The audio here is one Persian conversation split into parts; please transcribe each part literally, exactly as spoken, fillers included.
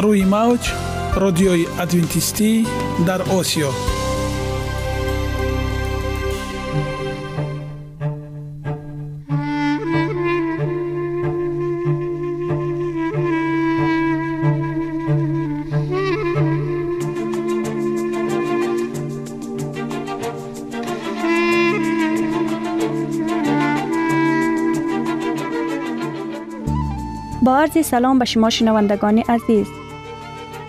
روی موج رادیوی ادوینتیستی در آسیا. با عرض سلام به شما شنوندگان عزیز،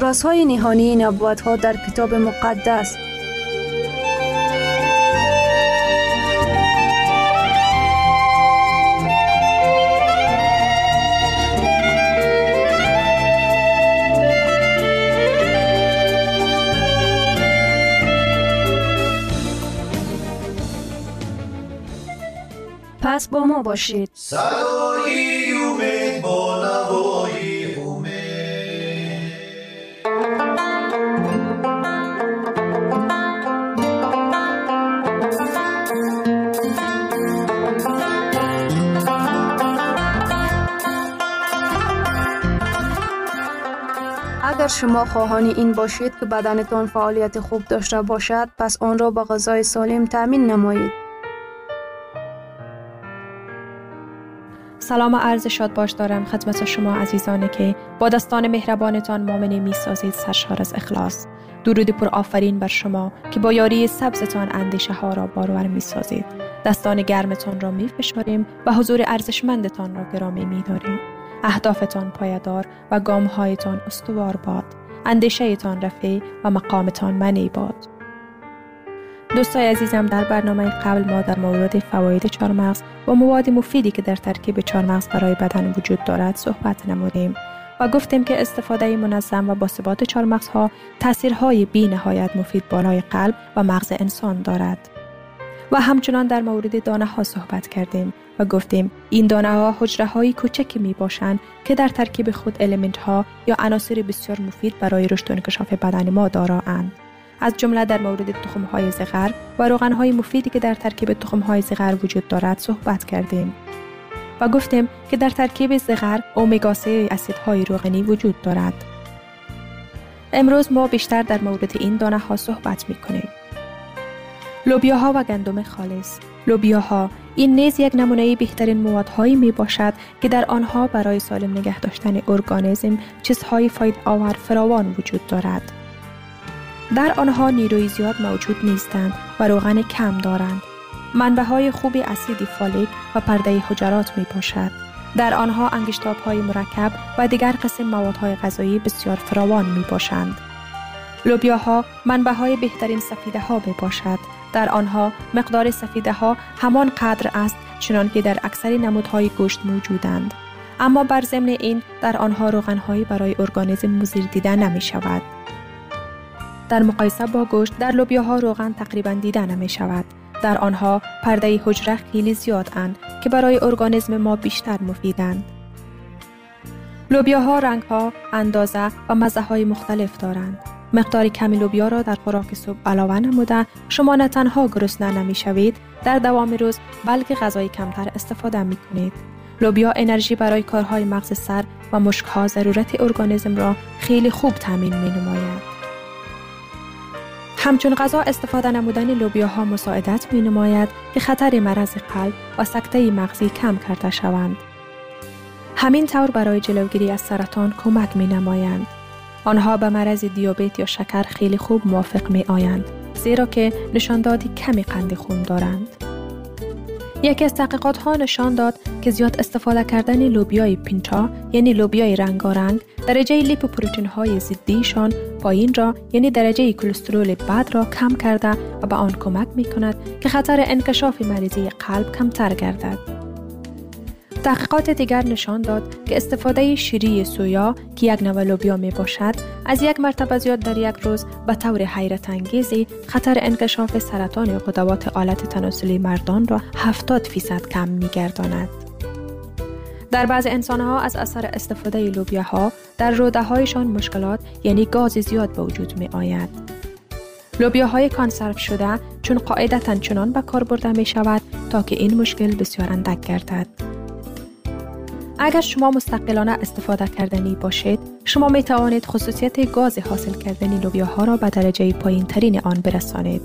رازهای نهانی نبوت‌ها در کتاب مقدس. پس با ما باشید. صدای امید با نوای امید. اگر شما خواهان این باشید که بدنتان فعالیت خوب داشته باشد، پس آن را با غذای سالم تامین نمایید. سلام و عرض شاد باش دارم خدمت شما عزیزانی که با دستان مهربانتان مؤمنی می سازید سرشار از اخلاص. درود پر آفرین بر شما که با یاری سبزتان اندیشه ها را بارور می سازید. دستان گرمتان را می فشاریم و حضور ارزشمندتان را گرامی می داریم. اهدافتان پایدار و گام هایتان استوار باد. اندیشه تان رفیع و مقامتان منی باد. دوستای عزیزم، در برنامه قبل ما در مورد فواید چهارمغز و مواد مفیدی که در ترکیب چهارمغز برای بدن وجود دارد صحبت نمودیم و گفتیم که استفاده منظم و باثبات چهارمغزها تاثیرهای بی نهایت مفید بالای قلب و مغز انسان دارد و همچنان در مورد دانه ها صحبت کردیم و گفتیم این دانه ها حجره های کوچکی می باشند که در ترکیب خود المنت ها یا عناصر بسیار مفید برای رشد و انکشاف بدن ما دارند. از جمله در مورد تخم‌های زغر و روغن‌های مفیدی که در ترکیب تخم‌های زغر وجود دارد صحبت کردیم و گفتیم که در ترکیب زغر امگا سه اسیدهای روغنی وجود دارد. امروز ما بیشتر در مورد این دانه‌ها صحبت می‌کنیم. لوبیاها و گندم خالص. لوبیاها این نیز یک نمونه بهترین موادهایی می باشد که در آنها برای سالم نگه داشتن ارگانیسم چیزهای فایده‌آور فراوان وجود دارد. در آنها نیروی زیاد موجود نیستند و روغن کم دارند. منبع‌های خوبی اسید فولیک و پرده حجرات می باشد. در آنها انگشتاب‌های مرکب و دیگر قسم موادهای غذایی بسیار فراوان می باشند. لوبیاها منبع‌های بهترین سفیده‌ها می باشد. در آنها مقدار سفیده‌ها همان قدر است چنان که در اکثر نمودهای گوشت موجودند. اما بر ضمن این در آنها روغن‌هایی برای ارگانیسم مضر دیده نمی شود. در مقایسه با گوشت در لوبیاها روغن تقریباً دیده نمی شود. در آنها پرده حجره خیلی زیاد اند که برای ارگانیسم ما بیشتر مفیدند. لوبیاها رنگها، اندازه و مزه های مختلف دارند. مقدار کمی لوبیا را در خوراک صبح علاوه نموده شما نه تنها گرسنه نمی شوید، در دوام روز بلکه غذای کمتر استفاده می کنید. لوبیا انرژی برای کارهای مغز سر و مشکها ضرورت ارگانیسم را خیلی خوب تامین می نماید. همچون غذا استفاده نمودن لوبیاها مساعدت می نماید که خطر مرض قلب و سکته مغزی کم کرده شوند. همین طور برای جلوگیری از سرطان کمک می نمایند. آنها به مرض دیابت یا شکر خیلی خوب موافق می آیند، زیرا که نشاندادی کمی قند خون دارند. یکی از تحقیقات ها نشان داد که زیاد استفاده کردن لوبیای پینچا یعنی لوبیای رنگارنگ درجه لیپوپروتئین های ضدیشان پایین را یعنی درجه کلسترول بد را کم کرده و به آن کمک می کند که خطر انکشاف مریضی قلب کمتر گردد. تحقیقات دیگر نشان داد که استفاده شیری سویا که یک نوع لوبیا می باشد از یک مرتبه زیاد در یک روز به طور حیرت انگیزی خطر انکشاف سرطان یا غدوات آلت تناسلی مردان را هفتاد درصد کم می گرداند. در بعض انسانها از اثر استفاده لوبیاها در روده هایشان مشکلات یعنی گاز زیاد به وجود می آید. لوبیاهای کانسرو شده چون قاعدتاً چنان به کار برده می شود تا که این مشکل بسیار اندک گردد. اگر شما مستقلانه استفاده کردنی باشید، شما می توانید خصوصیت گاز حاصل کردنی لوبیاها را به درجه پایین ترین آن برسانید.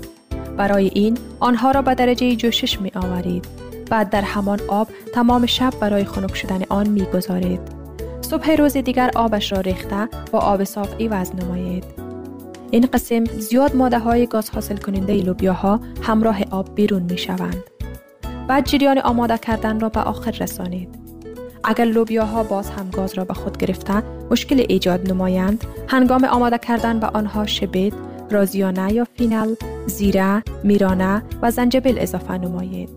برای این، آنها را به درجه جوشش می آورید. بعد در همان آب تمام شب برای خنک شدن آن می گذارید. صبح روز دیگر آبش را ریخته و آب صاف عوض نمایید. این قسم زیاد ماده های گاز حاصل کننده لوبیاها همراه آب بیرون می شوند. بعد جریان آماده کردن را به آخر رسانید. اگر لوبیاها باز هم گاز را به خود گرفته مشکل ایجاد نمایند، هنگام آماده کردن به آنها شبت، رازیانه یا فینل، زیره، میرانه و زنجبیل اضافه نمایید.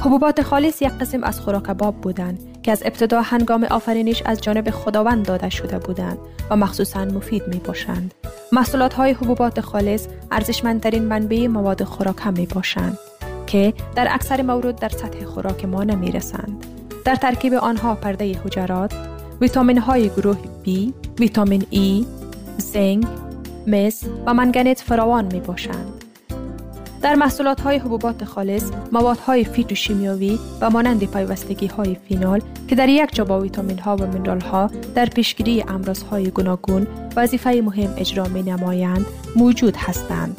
حبوبات خالص یک قسم از خوراک باب بودند که از ابتدا هنگام آفرینش از جانب خداوند داده شده بودند و مخصوصاً مفید می باشند. محصولات های حبوبات خالص ارزشمندترین منبع مواد خوراک هم می باشند که در اکثر موارد در سطح خوراک ما نمی رسند. در ترکیب آنها پرده حجرات، ویتامین های گروه B، ویتامین E، زنک، مس و منگنت فراوان می باشند. در محصولات های حبوبات خالص، مواد های فیتوشیمیایی و مانند پیوستگی های فینال که در یک جا با ویتامین ها و منرال ها در پیشگیری امراض های گوناگون وظیفه مهم اجرا می نمایند، موجود هستند.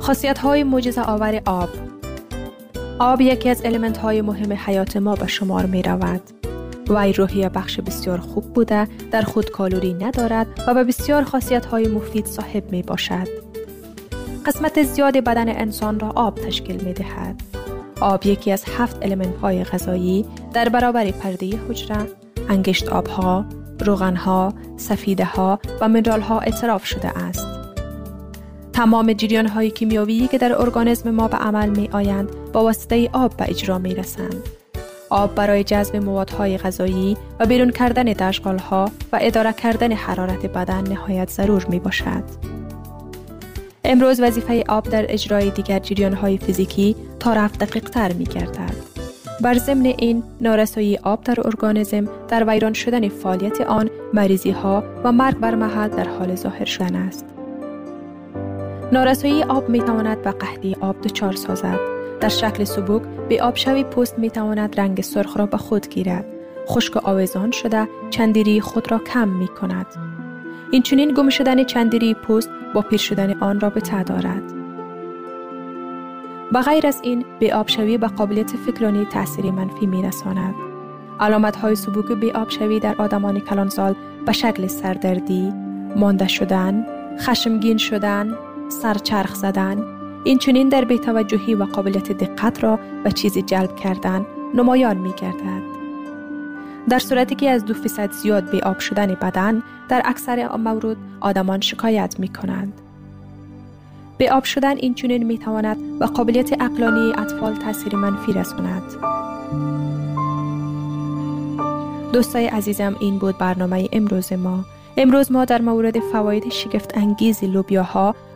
خاصیت های معجزه آور آب. آب یکی از الیمنت های مهم حیات ما به شمار می رود. وی روحیه بخش بسیار خوب بوده، در خود کالری ندارد و به بسیار خاصیت های مفید صاحب می باشد. قسمت زیاد بدن انسان را آب تشکیل می دهد. آب یکی از هفت الیمنت های غذایی در برابر پرده حجره، انگشت آبها، روغن ها، سفیده ها و منرال ها اعتراف شده است. تمام جریان های کیمیایی که در ارگانیسم ما به عمل می آیند با واسطه آب به اجرا می رسند. آب برای جذب موادهای غذایی و بیرون کردن تشغال ها و اداره کردن حرارت بدن نهایت ضرور می باشد. امروز وظیفه آب در اجرای دیگر جریان های فیزیکی تا رفت دقیق تر می گردد. بر ضمن این، نارسایی آب در ارگانیسم در ویران شدن فعالیت آن، مریضی ها و مرگ بر محل در حال ظاهر شدن است. نارسایی آب می تواند به قحطی آب دچار سازد. در شکل سبک به آبشوی پوست می تواند رنگ سرخ را به خود گیرد. خشک آویزان شده چندری خود را کم می کند. این چنین گم شدن چندری پوست با پیر شدن آن رابطه دارد. بغیر از این، به آبشوی به قابلیت فکرانی تأثیر منفی می رساند. علامت های سبک به آبشوی در آدمان کلانسال به شکل سردردی، مانده شدن، خشمگین شدن، سرچرخ زدن، این چنین در بی‌توجهی و قابلیت دقت را به چیزی جلب کردن نمایان می گردد. در صورتی که از دو فیصد زیاد به آب شدن بدن در اکثر مورد آدمان شکایت می کنند. به آب شدن این چنین می تواند به قابلیت عقلانی اطفال تاثیر منفی رساند. دوستای عزیزم، این بود برنامه امروز ما. امروز ما در مورد فواید شگفت انگیز لوبیاها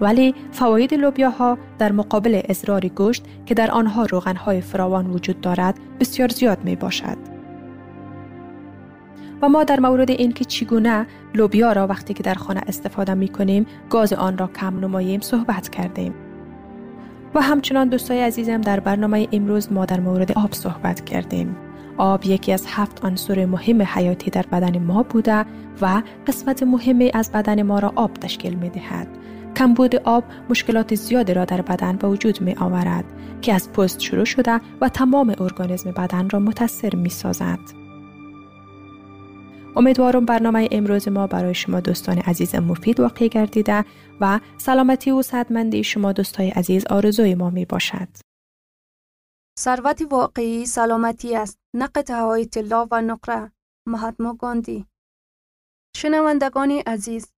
ولی فواید لوبیاها در مقابل اضرار گوشت که در آنها روغن های فراوان وجود دارد بسیار زیاد می باشد. و ما در مورد اینکه چگونه لوبیا را وقتی که در خانه استفاده می کنیم گاز آن را کم نماییم صحبت کردیم. و همچنان دوستای عزیزم در برنامه امروز ما در مورد آب صحبت کردیم. آب یکی از هفت عنصر مهم حیاتی در بدن ما بوده و قسمت مهمی از بدن ما را آب تشکیل می دهد. کمبود آب مشکلات زیادی را در بدن به وجود می آورد که از پوست شروع شده و تمام ارگانیسم بدن را متاثر می سازد. امیدوارم برنامه امروز ما برای شما دوستان عزیز مفید واقع گردیده و سلامتی و صحتمندی شما دوستای عزیز آرزوی ما می باشد. ثروت واقعی سلامتی است، نه قطعه‌های طلا و نقره. مهاتما گاندی. شنوندگان عزیز،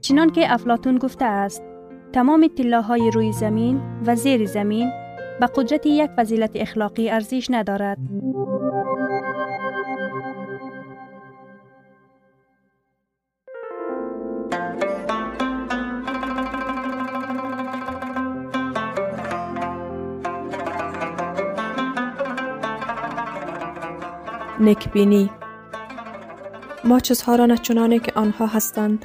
چنان که افلاطون گفته است، تمام طلاهای روی زمین و زیر زمین به قدرت یک فضیلت اخلاقی ارزش ندارد. نیکبینی. ما چیزها را نه چنانه که آنها هستند،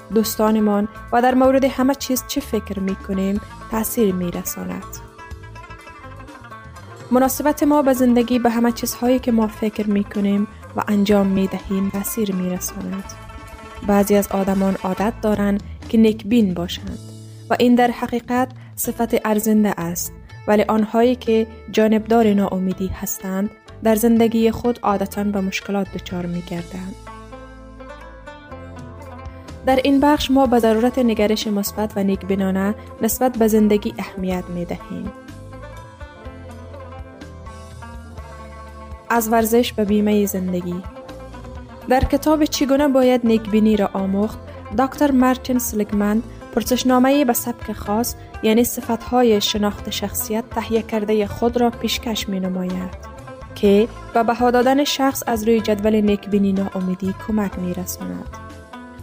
دوستانمان و در مورد همه چیز چه فکر می کنیم تأثیر می رساند. مناسبت ما به زندگی به همه چیزهایی که ما فکر می کنیم و انجام می دهیم تأثیر می رساند. بعضی از آدمان عادت دارند که نیکبین باشند و این در حقیقت صفت ارزنده است، ولی آنهایی که جانبدار ناامیدی هستند در زندگی خود عادتاً به مشکلات دچار می گردند. در این بخش ما به ضرورت نگرش مثبت و نیکبینانه نسبت به زندگی اهمیت می دهیم. از ورزش به بیمه زندگی. در کتاب چگونه باید نیکبینی را آموخت، دکتر مارتین سلیگمن پرسشنامه‌ای به سبک خاص، یعنی صفتهای شناخت شخصیت تهیه کرده خود را پیشکش می نماید که به بها دادن شخص از روی جدول نیکبینی ناامیدی کمک می رساند.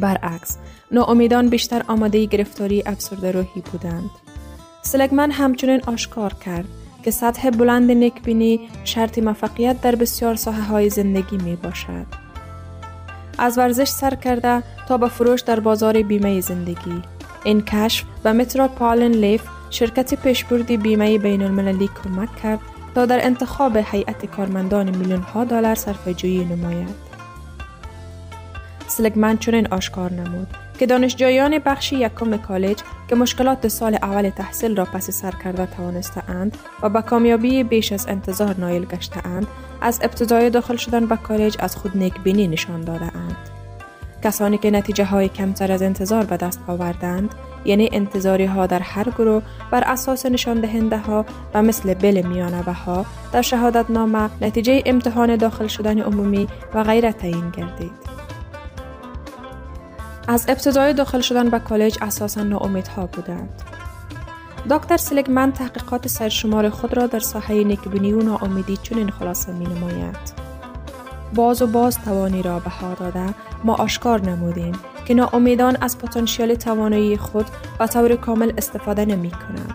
برعکس، ناامیدان بیشتر آماده گرفتاری افسرده روحی بودند. سلیگمن همچنین آشکار کرد که سطح بلند نیکبینی شرط موفقیت در بسیار ساحه‌های زندگی می باشد. از ورزش سر کرده تا به فروش در بازار بیمه زندگی. این کشف به متروپولن لیف، شرکت پیشبرد بیمه بین المللی، کمک کرد تا در انتخاب هیئت کارمندان میلیون ها دلار صرفه‌جویی نماید. سلیگمن چنین آشکار نمود که دانشجویان بخش یکم کالج که مشکلات سال اول تحصیل را پس سر کرده توانسته‌اند و با کامیابی بیش از انتظار نایل گشته‌اند، از ابتدای داخل شدن به کالج از خود نیکبینی نشان داده‌اند. کسانی که نتیجه‌های کمتر از انتظار به دست آوردند، یعنی انتظاری‌ها در هر گروه، بر اساس نشان دهنده‌ها و مثل بل میانه‌بها در شهادتنامه نتیجه امتحان داخل شدن عمومی و غیره تعیین گردید. از ابتدای داخل شدن به کالج اساساً ناامیدها بودند. دکتر سلیگمن تحقیقات سرشمار خود را در ساحه نیکبینی و ناامیدی چنین خلاصه می نماید: باز و باز توانی را بها داده ما آشکار نمودیم که ناامیدان از پتانسیل توانایی خود به طور کامل استفاده نمی کنند.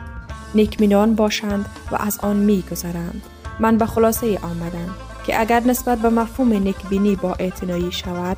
نیکبینان باشند و از آن می گذرند. من به خلاصه آمدم که اگر نسبت به مفهوم نیکبینی با اعتنایی شود،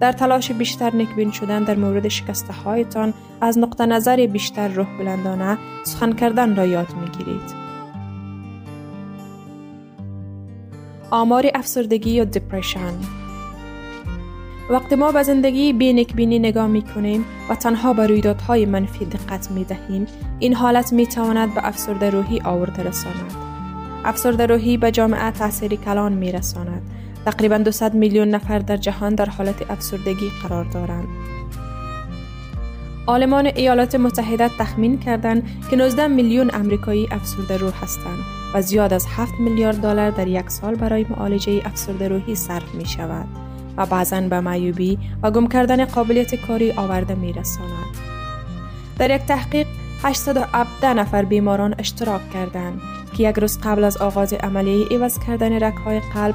در تلاش بیشتر نیکبین شدن در مورد شکستهایتان از نقطه نظر بیشتر روح بلندانه سخن کردن را یاد می گیرید. آمار افسردگی یا دپرشن. وقتی ما به زندگی بی نیکبینی نگاه می کنیم و تنها به رویدادهای منفی دقت می دهیم، این حالت می تواند به افسرده روحی آورده رساند. افسرده روحی به جامعه تأثیر کلان می رساند. تقریباً دویست میلیون نفر در جهان در حالت افسردگی قرار دارند. عالمان ایالات متحده تخمین کردند که نوزده میلیون آمریکایی افسرده روح هستند و زیاد از هفت میلیارد دلار در یک سال برای معالجه افسرده روحی صرف می شود و بعضاً به معیوبی و گم کردن قابلیت کاری آورده می رساند. در یک تحقیق هشتصد و هفده نفر بیماران اشتراک کردند که یک روز قبل از آغاز عملیه عوض کردن رگ‌های قلب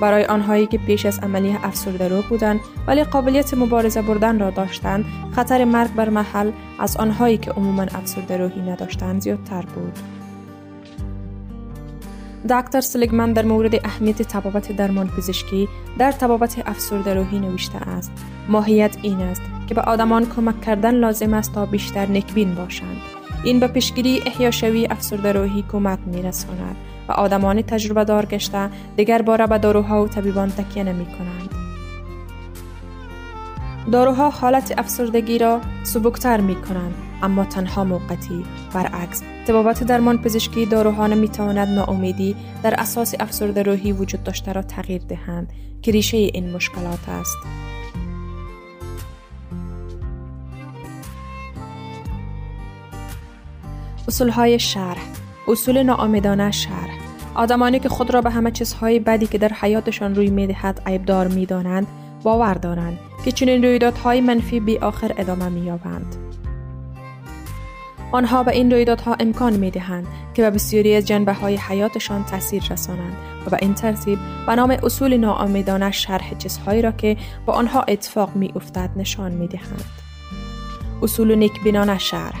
برای آنهایی که پیش از عملیه افسرده رو بودند ولی قابلیت مبارزه بردن را داشتند، خطر مرگ بر محل از آنهایی که عموماً افسرده روحی نداشتند زیادتر بود. دکتر سلیگمن در مورد اهمیت طبابت درمان پزشکی در طبابت افسرده روحی نوشته است: ماهیت این است که به آدمان کمک کردن لازم است تا بیشتر نیکبین باشند. این به پیشگیری احیاشوی افسرده روحی کمک می‌رساند و آدمان تجربه دار گشته دیگر باره به داروها و طبیبان تکیه نمی‌کنند. داروها حالت افسردگی را سبکتر می‌کنند، اما تنها موقتی. برعکس، طبابت درمان پزشکی داروها نمی‌تواند ناامیدی در اساس افسرده روحی وجود داشته را تغییر دهند که ریشه این مشکلات است. اصولهای شرح. اصول ناامیدانه شرح. آدمانی که خود را به همه چیزهای بدی که در حیاتشان روی می‌دهد عیبدار می‌دانند، باور دارند که چنین رویدادهای منفی بی آخر ادامه می‌یابند. آنها به این رویدادها امکان می‌دهند که به بسیاری از جنبه‌های حیاتشان تأثیر رسانند و به این ترتیب به نام اصول ناامیدانه شرح چیزهایی را که با آنها اتفاق می‌افتد نشان می‌دهند. اصول نیکبینانه شرح.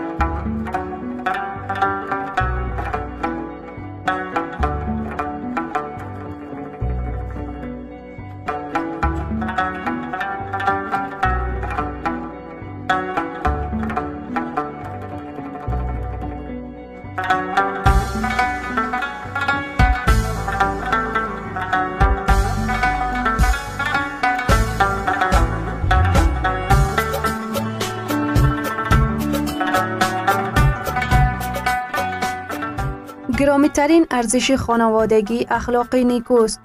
گرامی‌ترین ارزش خانوادگی اخلاق نیکوست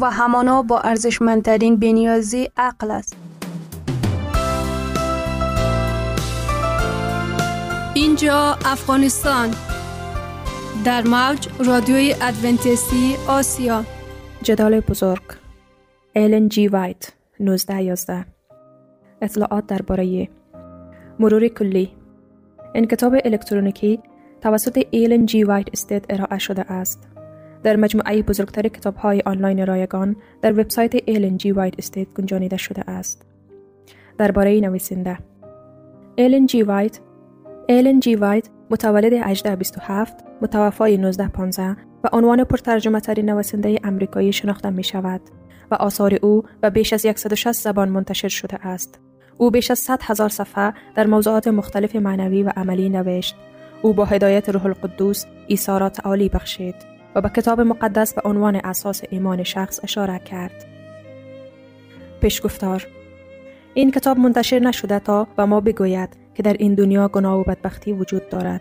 و همانا با ارزشمندترین بی‌نیازی عقل است. اینجا افغانستان، در موج رادیوی ادونتیستی آسیا. جدال بزرگ، ایلن جی وایت، نوزده یازده. اطلاعات درباره مرور کلی. این کتاب الکترونیکی توسط ایلن جی وایت استیت ارائه شده است. در مجموعه بزرگتر کتاب‌های آنلاین رایگان در وبسایت ایلن جی وایت استیت گنجانیده شده است. درباره نویسنده ایلن جی وایت ایلن جی وایت متولد هجده بیست و هفت، متوفای نوزده پانزده و عنوان پرترجمه‌ترین نویسنده آمریکایی شناخته می‌شود و آثار او به بیش از صد و شصت زبان منتشر شده است. او بیش از صد هزار صفحه در موضوعات مختلف معنوی و عملی نوشت. او با هدایت روح القدس عیسی را تعالی بخشید و به کتاب مقدس به عنوان اساس ایمان شخص اشاره کرد. پیشگفتار: این کتاب منتشر نشده تا به ما بگوید که در این دنیا گناه و بدبختی وجود دارد.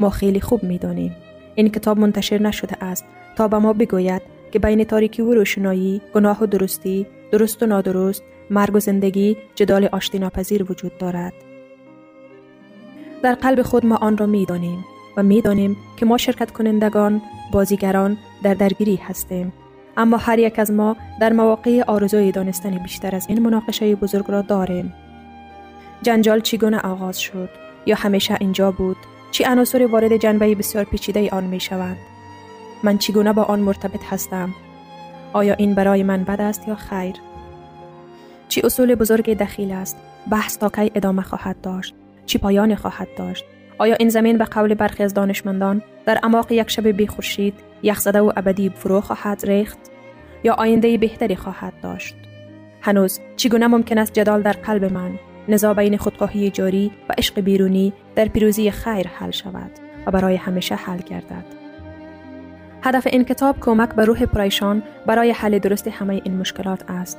ما خیلی خوب می‌دانیم. این کتاب منتشر نشده است تا به ما بگوید که بین تاریکی و روشنایی، گناه و درستی، درست و نادرست، مرگ و زندگی جدال آشتیناپذیر وجود دارد. در قلب خود ما آن را می‌دانیم و می‌دانیم که ما شرکت کنندگان، بازیگران در درگیری هستیم، اما هر یک از ما در مواقع آرزوی دانستن بیشتر از این مناقشه بزرگ را داریم. جنجال چگونه آغاز شد؟ یا همیشه اینجا بود؟ چه عناصری وارد جنبه بسیار پیچیده آن می‌شوند؟ من چگونه با آن مرتبط هستم؟ آیا این برای من بد است یا خیر؟ چی اصول بزرگ دخیل است؟ بحث تا کی ادامه خواهد داشت؟ چی پایان خواهد داشت؟ آیا این زمین به قول برخی از دانشمندان در اعماق یک شب بی خورشید یخزده و ابدی فرو خواهد ریخت یا آینده بهتری خواهد داشت؟ هنوز چگونه ممکن است جدال در قلب من، نزاع بین خودخواهی جاری و عشق بیرونی در پیروزی خیر حل شود و برای همیشه حل گردد؟ هدف این کتاب کمک به روح پریشان برای حل درست همه این مشکلات است.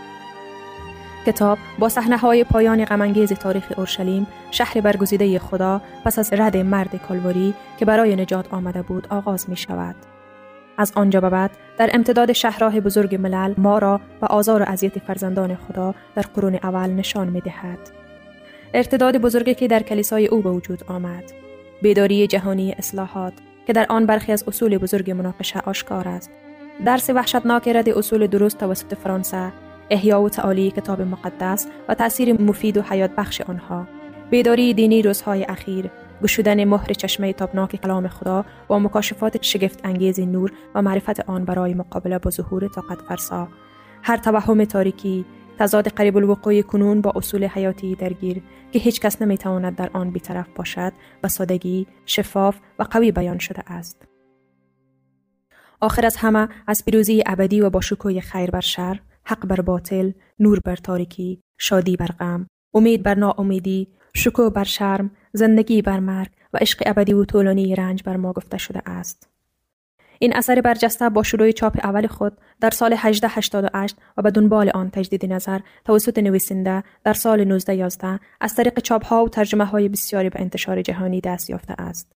کتاب با صحنه‌های پایان غم‌انگیز تاریخ اورشلیم، شهر برگزیده خدا، پس از رد مرد کالوری که برای نجات آمده بود آغاز می‌شود. از آنجا به بعد در امتداد شهرها بزرگ ملل ما را و آزار و اذیت فرزندان خدا در قرون اول نشان می‌دهد. ارتداد بزرگی که در کلیسای او به وجود آمد، بیداری جهانی اصلاحات که در آن برخی از اصول بزرگ مناقشه آشکار است، درس وحشتناک رد اصول درست توسط فرانسه، احیا و تعالی کتاب مقدس و تأثیر مفید و حیات بخش آنها، بیداری دینی روزهای اخیر، گشودن مهر چشمه تابناک کلام خدا و مکاشفات شگفت انگیز نور و معرفت آن برای مقابله با ظهور طاقت فرسا، هر توهم تاریکی، تضاد قریب الوقوع کنون با اصول حیاتی درگیر که هیچ کس نمیتواند در آن بی‌طرف باشد و سادگی، شفاف و قوی بیان شده است. آخر از همه از پیروزی ابدی و با شکوه خیر بر شر، حق بر باطل، نور بر تاریکی، شادی بر غم، امید بر ناامیدی، شکوه بر شرم، زندگی بر مرگ و عشق ابدی و طولانی رنج بر ما گفته شده است. این اثر برجسته با شروع چاپ اول خود در سال هجده هشتاد و هشت و به دنبال آن تجدید نظر توسط نویسنده در سال نوزده یازده از طریق چاپ‌ها و ترجمه‌های بسیاری به انتشار جهانی دست یافته است.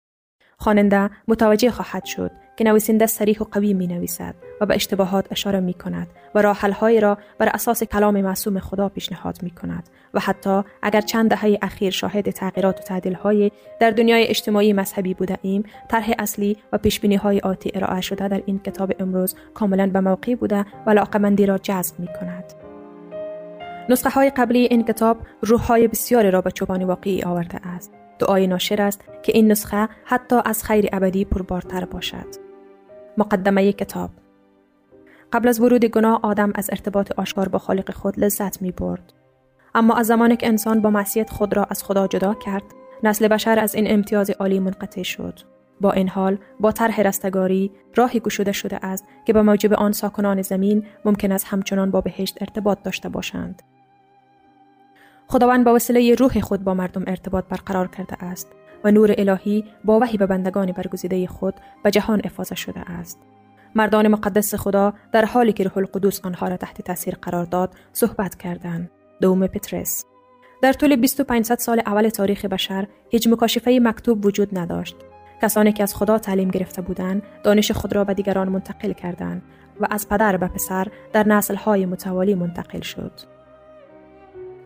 خواننده متوجه خواهد شد که نویسنده صریح و قوی می نویسد و به اشتباهات اشاره می کند و راه حل‌هایی را بر اساس کلام معصوم خدا پیشنهاد می کند و حتی اگر چند دهه اخیر شاهد تغییرات و تعدیل‌های در دنیای اجتماعی مذهبی بوده ایم، طرح اصلی و پیشبینی‌های آتی ارائه شده در این کتاب امروز کاملاً به موقع بوده و علاقه‌مندی را جذب می کند. نسخه‌های قبلی این کتاب روح‌های بسیاری را به چوپان واقعی آورده است. دعای ناشر است که این نسخه حتی از خیر ابدی پربارتر باشد. مقدمه کتاب: قبل از ورود گناه آدم از ارتباط آشکار با خالق خود لذت می برد. اما از زمانی که انسان با معصیت خود را از خدا جدا کرد، نسل بشر از این امتیاز عالی منقطع شد. با این حال، با طرح رستگاری، راهی گشوده شده است که به موجب آن ساکنان زمین ممکن است همچنان با بهشت ارتباط داشته باشند. خداوند با وسیله روح خود با مردم ارتباط برقرار کرده است و نور الهی با وحی به بندگان برگزیده خود به جهان افاضه شده است. مردان مقدس خدا در حالی که روح القدس آنها را تحت تاثیر قرار داد، صحبت کردند. دوم پترس. در طول بیست و پانصد سال اول تاریخ بشر هیچ مکاشفه مکتوب وجود نداشت. کسانی که از خدا تعلیم گرفته بودند، دانش خود را به دیگران منتقل کردند و از پدر به پسر در نسل‌های متوالی منتقل شد.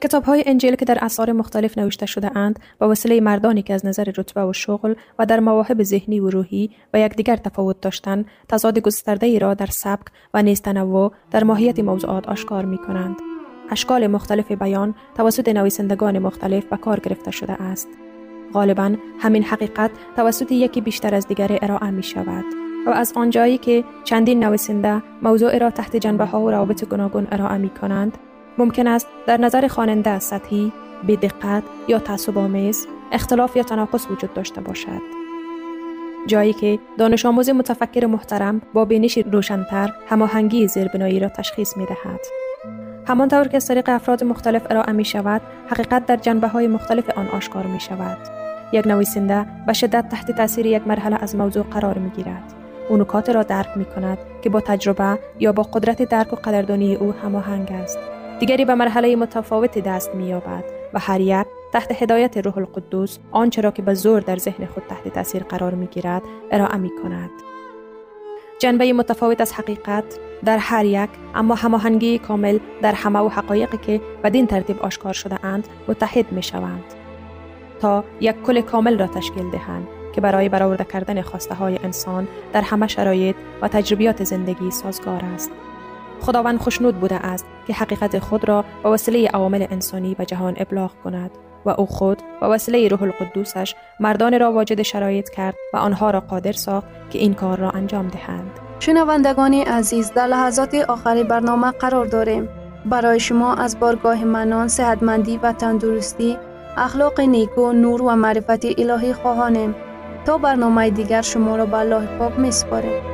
کتاب‌های انجیل که در اعصار مختلف نوشته شده اند با وسیله مردانی که از نظر رتبه و شغل و در مواهب ذهنی و روحی و یکدیگر تفاوت داشتند، تضاد گسترده‌ای را در سبک و نیز تنوع در ماهیت موضوعات آشکار می‌کنند. اشکال مختلف بیان توسط نویسندگان مختلف به کار گرفته شده است. غالباً همین حقیقت توسط یکی بیشتر از دیگری ارائه می‌شود و از آنجایی که چندین نویسنده موضوع را تحت جنبه‌ها و روابط گوناگون ارائه می‌کنند، ممکن است در نظر خواننده سطحی، بی‌دقت یا تعصب‌آمیز اختلاف یا تناقض وجود داشته باشد. جایی که دانش آموز متفکر محترم با بینش روشن‌تر هماهنگی زیربنایی را تشخیص می‌دهد. همانطور که از طریق افراد مختلف ارائه می‌شود، حقیقت در جنبه‌های مختلف آن آشکار می‌شود. یک نویسنده به شدت تحت تأثیر یک مرحله از موضوع قرار می‌گیرد. او نکات را درک می‌کند که با تجربه یا با قدرت درک و قدردانی او هماهنگ است. دیگری به مرحله متفاوتی دست می‌یابد و هر یک تحت هدایت روح القدس آنچه را که به زور در ذهن خود تحت تأثیر قرار می‌گیرد ارائه می‌کند. جنبه متفاوت از حقیقت در هر یک، اما هماهنگی کامل در همه و حقایقی که بدین ترتیب آشکار شده اند متحد می‌شوند تا یک کل کامل را تشکیل دهند که برای برآورده کردن خواسته‌های انسان در همه شرایط و تجربیات زندگی سازگار است. خداوند خوشنود بوده است که حقیقت خود را به وسیله عوامل انسانی به جهان ابلاغ کند و او خود به وسیله روح القدسش مردان را واجد شرایط کرد و آنها را قادر ساخت که این کار را انجام دهند. شنوندگان عزیز، در لحظات آخری برنامه قرار داریم. برای شما از بارگاه منان، صحتمندی و تندرستی، اخلاق نیکو، نور و معرفت الهی خواهانیم. تا برنامه دیگر شما را به الله پاک می‌سپاریم.